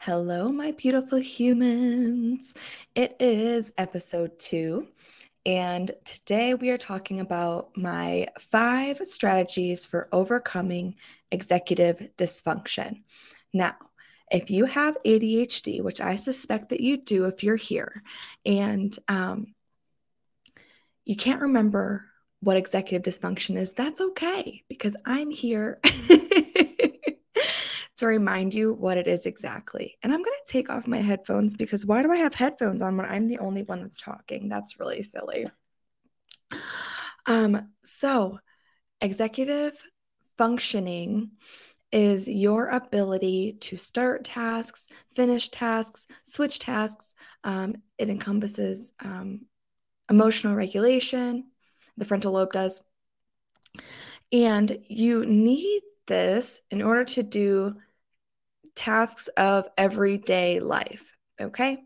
Hello, my beautiful humans. It is episode 2, and today we are talking about my 5 strategies for overcoming executive dysfunction. Now, if you have ADHD, which I suspect that you do if you're here, and you can't remember what executive dysfunction is, that's okay, because I'm here to remind you what it is exactly. And I'm going to take off my headphones because why do I have headphones on when I'm the only one that's talking? That's really silly. So executive functioning is your ability to start tasks, finish tasks, switch tasks. It encompasses emotional regulation, the frontal lobe does. And you need this in order to do tasks of everyday life, okay?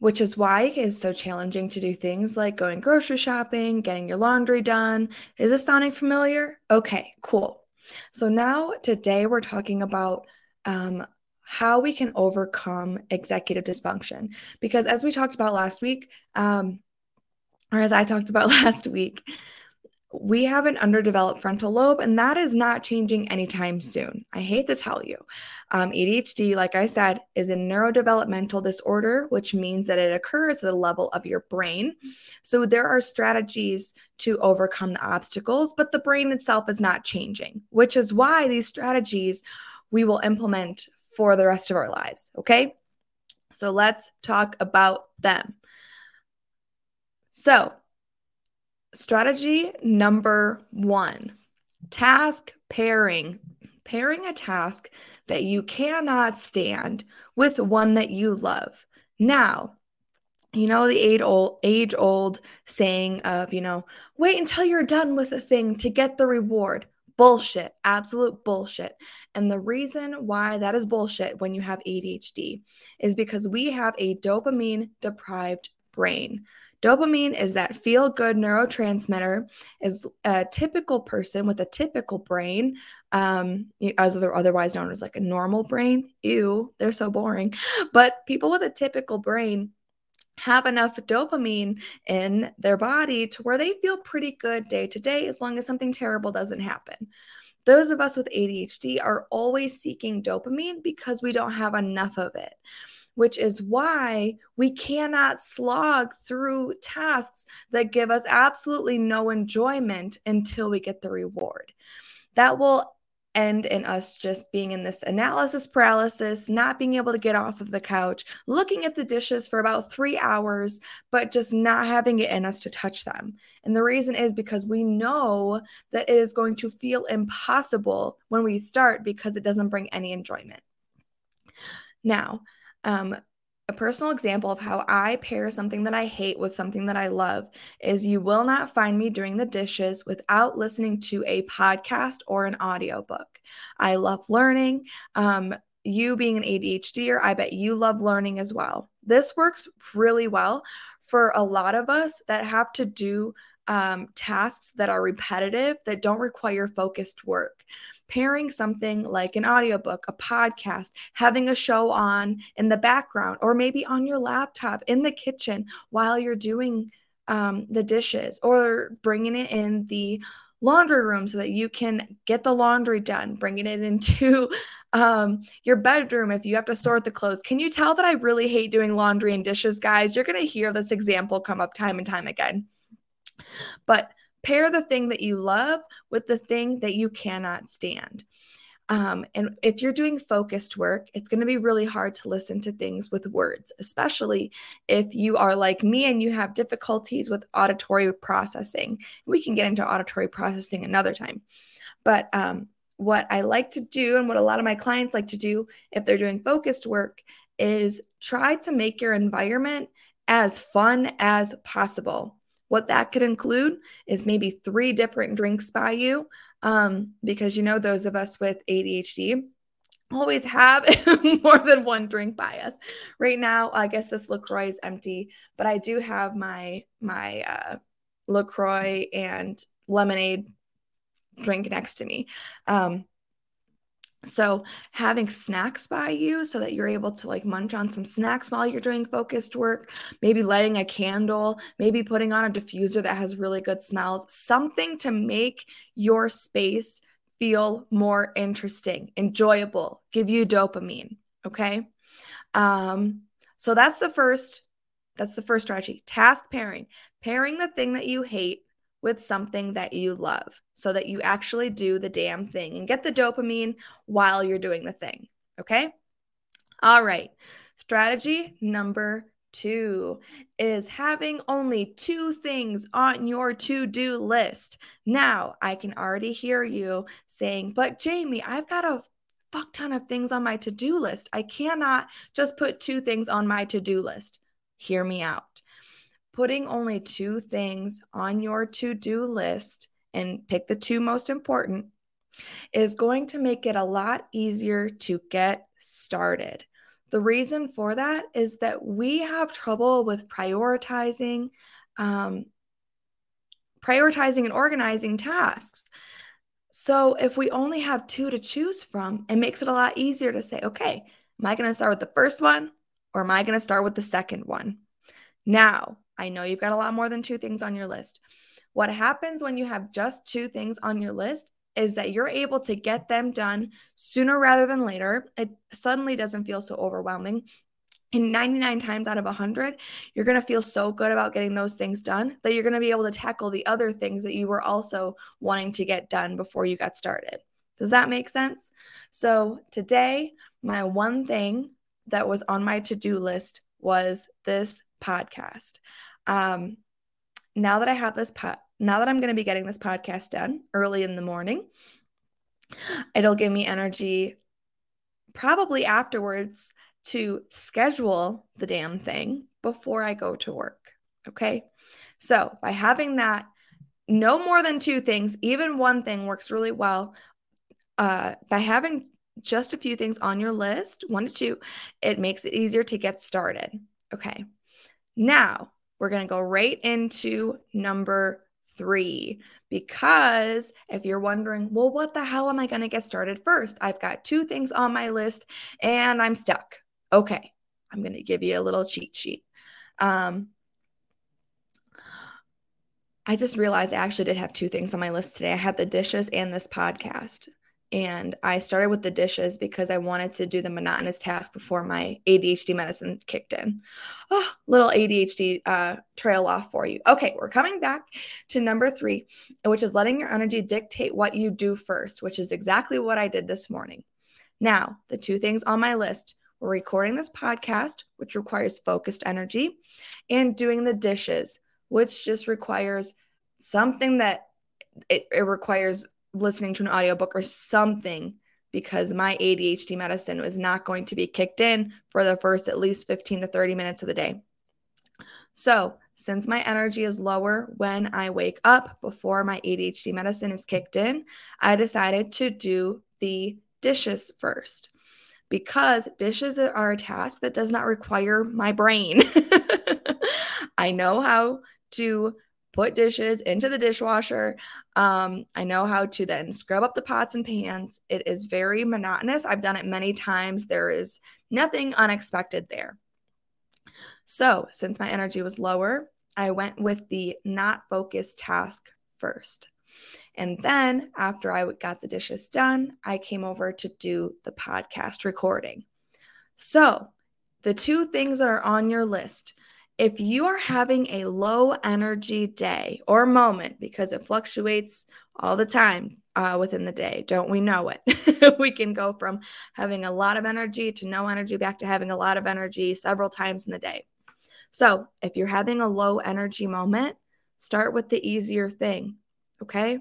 Which is why it is so challenging to do things like going grocery shopping, getting your laundry done. Is this sounding familiar? Okay, cool. So now today we're talking about how we can overcome executive dysfunction. Because as we talked about last week, we have an underdeveloped frontal lobe, and that is not changing anytime soon. I hate to tell you. ADHD, like I said, is a neurodevelopmental disorder, which means that it occurs at the level of your brain. So there are strategies to overcome the obstacles, but the brain itself is not changing, which is why these strategies we will implement for the rest of our lives, okay? So let's talk about them. So, strategy number 1, task pairing. Pairing a task that you cannot stand with one that you love. Now, you know the age-old saying of, wait until you're done with a thing to get the reward. Bullshit, absolute bullshit. And the reason why that is bullshit when you have ADHD is because we have a dopamine-deprived brain. Dopamine is that feel-good neurotransmitter. Is a typical person with a typical brain, as otherwise known as like a normal brain. Ew, they're so boring. But people with a typical brain have enough dopamine in their body to where they feel pretty good day to day as long as something terrible doesn't happen. Those of us with ADHD are always seeking dopamine because we don't have enough of it, which is why we cannot slog through tasks that give us absolutely no enjoyment until we get the reward. That will end in us just being in this analysis paralysis, not being able to get off of the couch, looking at the dishes for about 3 hours, but just not having it in us to touch them. And the reason is because we know that it is going to feel impossible when we start because it doesn't bring any enjoyment. Now, a personal example of how I pair something that I hate with something that I love is you will not find me doing the dishes without listening to a podcast or an audiobook. I love learning. You being an ADHDer, I bet you love learning as well. This works really well for a lot of us that have to do tasks that are repetitive, that don't require focused work. Pairing something like an audiobook, a podcast, having a show on in the background, or maybe on your laptop in the kitchen while you're doing the dishes, or bringing it in the laundry room so that you can get the laundry done, bringing it into your bedroom if you have to store the clothes. Can you tell that I really hate doing laundry and dishes, guys? You're going to hear this example come up time and time again. But pair the thing that you love with the thing that you cannot stand. And if you're doing focused work, it's going to be really hard to listen to things with words, especially if you are like me and you have difficulties with auditory processing. We can get into auditory processing another time. But what I like to do, and what a lot of my clients like to do if they're doing focused work, is try to make your environment as fun as possible. What that could include is maybe 3 different drinks by you, because, those of us with ADHD always have more than one drink by us. Right now, I guess this LaCroix is empty, but I do have my LaCroix and lemonade drink next to me. So having snacks by you so that you're able to like munch on some snacks while you're doing focused work, maybe lighting a candle, maybe putting on a diffuser that has really good smells, something to make your space feel more interesting, enjoyable, give you dopamine. Okay. So that's the first strategy, task pairing, pairing the thing that you hate with something that you love so that you actually do the damn thing and get the dopamine while you're doing the thing. Okay. All right. Strategy number 2 is having only 2 things on your to-do list. Now I can already hear you saying, but Jamie, I've got a fuck ton of things on my to-do list. I cannot just put 2 things on my to-do list. Hear me out. Putting only 2 things on your to-do list, and pick the 2 most important, is going to make it a lot easier to get started. The reason for that is that we have trouble with prioritizing and organizing tasks. So if we only have 2 to choose from, it makes it a lot easier to say, okay, am I going to start with the first one or am I going to start with the second one? Now, I know you've got a lot more than 2 things on your list. What happens when you have just 2 things on your list is that you're able to get them done sooner rather than later. It suddenly doesn't feel so overwhelming. And 99 times out of 100, you're going to feel so good about getting those things done that you're going to be able to tackle the other things that you were also wanting to get done before you got started. Does that make sense? So today, my one thing that was on my to-do list was this podcast. Now that I have this now that I'm going to be getting this podcast done early in the morning, it'll give me energy probably afterwards to schedule the damn thing before I go to work. Okay. So by having that, no more than 2 things, even one thing works really well. By having just a few things on your list, 1 to 2, it makes it easier to get started. Okay. Now we're going to go right into number 3, because if you're wondering, well, what the hell am I going to get started first? I've got 2 things on my list and I'm stuck. Okay. I'm going to give you a little cheat sheet. I just realized I actually did have 2 things on my list today. I had the dishes and this podcast. And I started with the dishes because I wanted to do the monotonous task before my ADHD medicine kicked in. Oh, little ADHD trail off for you. Okay, we're coming back to number 3, which is letting your energy dictate what you do first, which is exactly what I did this morning. Now, the 2 things on my list were recording this podcast, which requires focused energy, and doing the dishes, which just requires something that it requires listening to an audiobook or something, because my ADHD medicine was not going to be kicked in for the first at least 15 to 30 minutes of the day. So since my energy is lower when I wake up before my ADHD medicine is kicked in, I decided to do the dishes first, because dishes are a task that does not require my brain. I know how to put dishes into the dishwasher. I know how to then scrub up the pots and pans. It is very monotonous. I've done it many times. There is nothing unexpected there. So since my energy was lower, I went with the not focused task first. And then after I got the dishes done, I came over to do the podcast recording. So the 2 things that are on your list, if you are having a low energy day or moment, because it fluctuates all the time within the day, don't we know it? We can go from having a lot of energy to no energy back to having a lot of energy several times in the day. So if you're having a low energy moment, start with the easier thing, okay?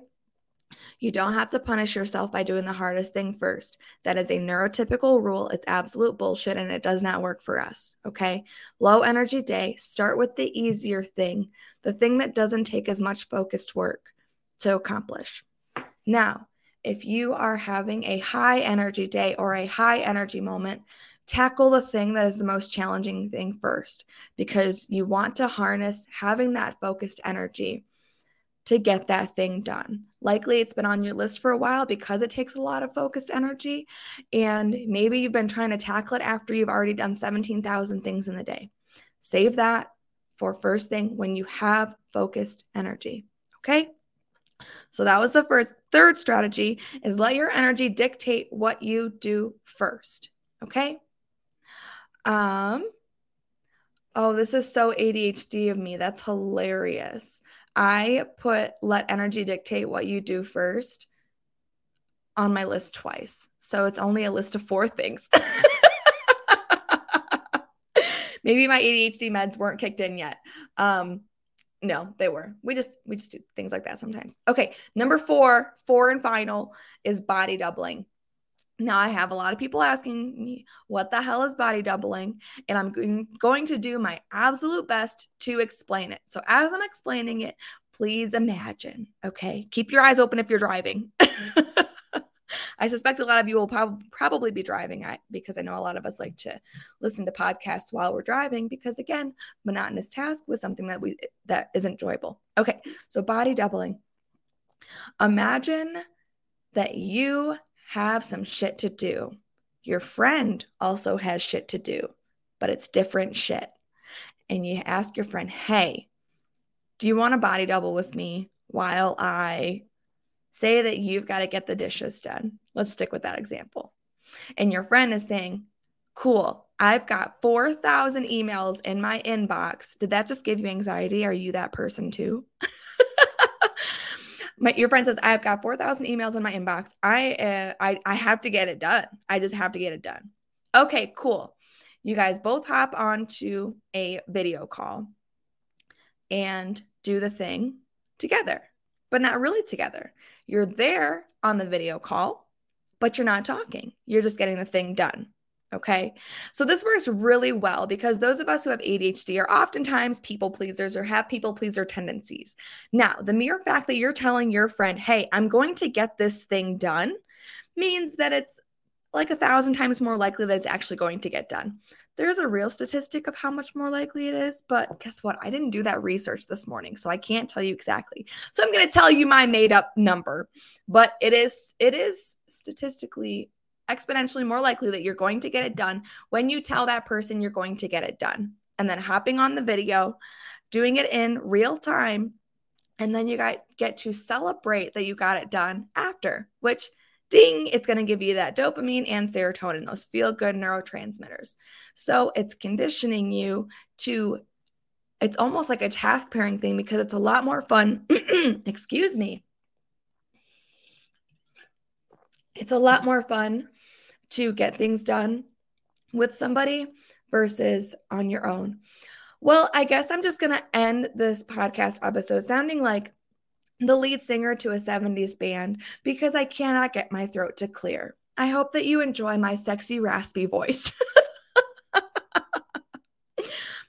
You don't have to punish yourself by doing the hardest thing first. That is a neurotypical rule. It's absolute bullshit and it does not work for us. Okay. Low energy day, start with the easier thing, the thing that doesn't take as much focused work to accomplish. Now, if you are having a high energy day or a high energy moment, tackle the thing that is the most challenging thing first, because you want to harness having that focused energy to get that thing done. Likely it's been on your list for a while because it takes a lot of focused energy, and maybe you've been trying to tackle it after you've already done 17,000 things in the day. Save that for first thing when you have focused energy, okay? So that was the third strategy, is let your energy dictate what you do first, okay? Oh, this is so ADHD of me. That's hilarious. I put let energy dictate what you do first on my list twice. So it's only a list of four things. Maybe my ADHD meds weren't kicked in yet. No, they were. We just do things like that sometimes. Okay. Number four and final is body doubling. Now, I have a lot of people asking me, what the hell is body doubling? And I'm going to do my absolute best to explain it. So as I'm explaining it, please imagine, okay? Keep your eyes open if you're driving. I suspect a lot of you will probably be driving, because I know a lot of us like to listen to podcasts while we're driving, because again, monotonous task was something that is enjoyable. Okay, so body doubling. Imagine that you have some shit to do. Your friend also has shit to do, but it's different shit. And you ask your friend, hey, do you want to body double with me while I say that you've got to get the dishes done? Let's stick with that example. And your friend is saying, cool, I've got 4,000 emails in my inbox. Did that just give you anxiety? Are you that person too? Your friend says, I've got 4,000 emails in my inbox. I have to get it done. I just have to get it done. Okay, cool. You guys both hop onto a video call and do the thing together, but not really together. You're there on the video call, but you're not talking. You're just getting the thing done. Okay. So this works really well because those of us who have ADHD are oftentimes people pleasers or have people pleaser tendencies. Now, the mere fact that you're telling your friend, hey, I'm going to get this thing done, means that it's like 1,000 times more likely that it's actually going to get done. There's a real statistic of how much more likely it is, but guess what? I didn't do that research this morning, so I can't tell you exactly. So I'm going to tell you my made up number, but it is statistically exponentially more likely that you're going to get it done when you tell that person you're going to get it done. And then hopping on the video, doing it in real time, and then you get to celebrate that you got it done after, which, ding, it's going to give you that dopamine and serotonin, those feel-good neurotransmitters. So it's conditioning you to, it's almost like a task pairing thing because it's a lot more fun, excuse me, it's a lot more fun to get things done with somebody versus on your own. Well, I guess I'm just going to end this podcast episode sounding like the lead singer to a 70s band because I cannot get my throat to clear. I hope that you enjoy my sexy, raspy voice.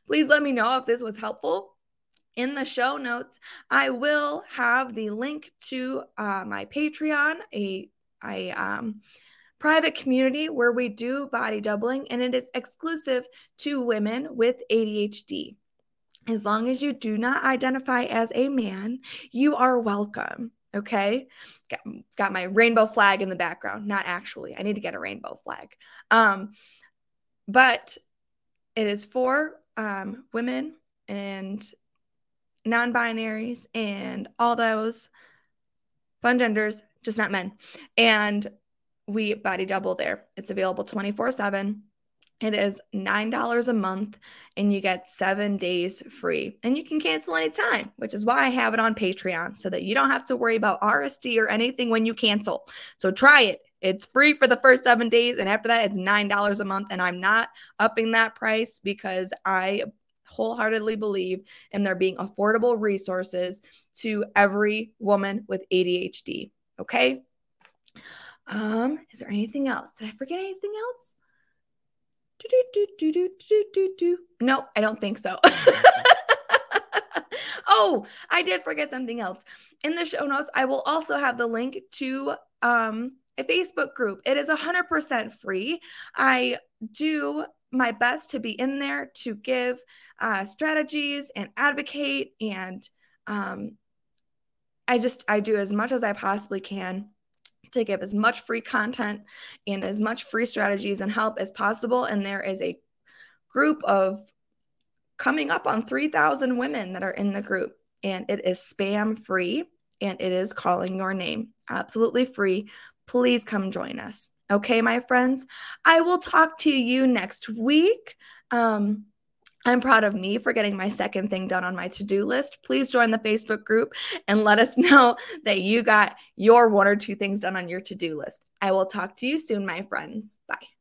Please let me know if this was helpful. In the show notes, I will have the link to my Patreon, a private community where we do body doubling, and it is exclusive to women with ADHD. As long as you do not identify as a man, you are welcome. Okay. Got my rainbow flag in the background. Not actually. I need to get a rainbow flag. But it is for women and non-binaries and all those fun genders, just not men. And we body double there. It's available 24/7. It is $9 a month and you get 7 days free, and you can cancel anytime, which is why I have it on Patreon so that you don't have to worry about RSD or anything when you cancel. So try it. It's free for the first 7 days. And after that, it's $9 a month. And I'm not upping that price because I wholeheartedly believe in there being affordable resources to every woman with ADHD. Okay. Is there anything else? Did I forget anything else? No, I don't think so. Oh, I did forget something else. In the show notes, I will also have the link to a Facebook group. It is 100% free. I do my best to be in there to give strategies and advocate and I do as much as I possibly can to give as much free content and as much free strategies and help as possible. And there is a group of coming up on 3,000 women that are in the group, and it is spam free and it is Calling Your Name. Absolutely free. Please come join us. Okay, my friends, I will talk to you next week. I'm proud of me for getting my second thing done on my to-do list. Please join the Facebook group and let us know that you got your one or two things done on your to-do list. I will talk to you soon, my friends. Bye.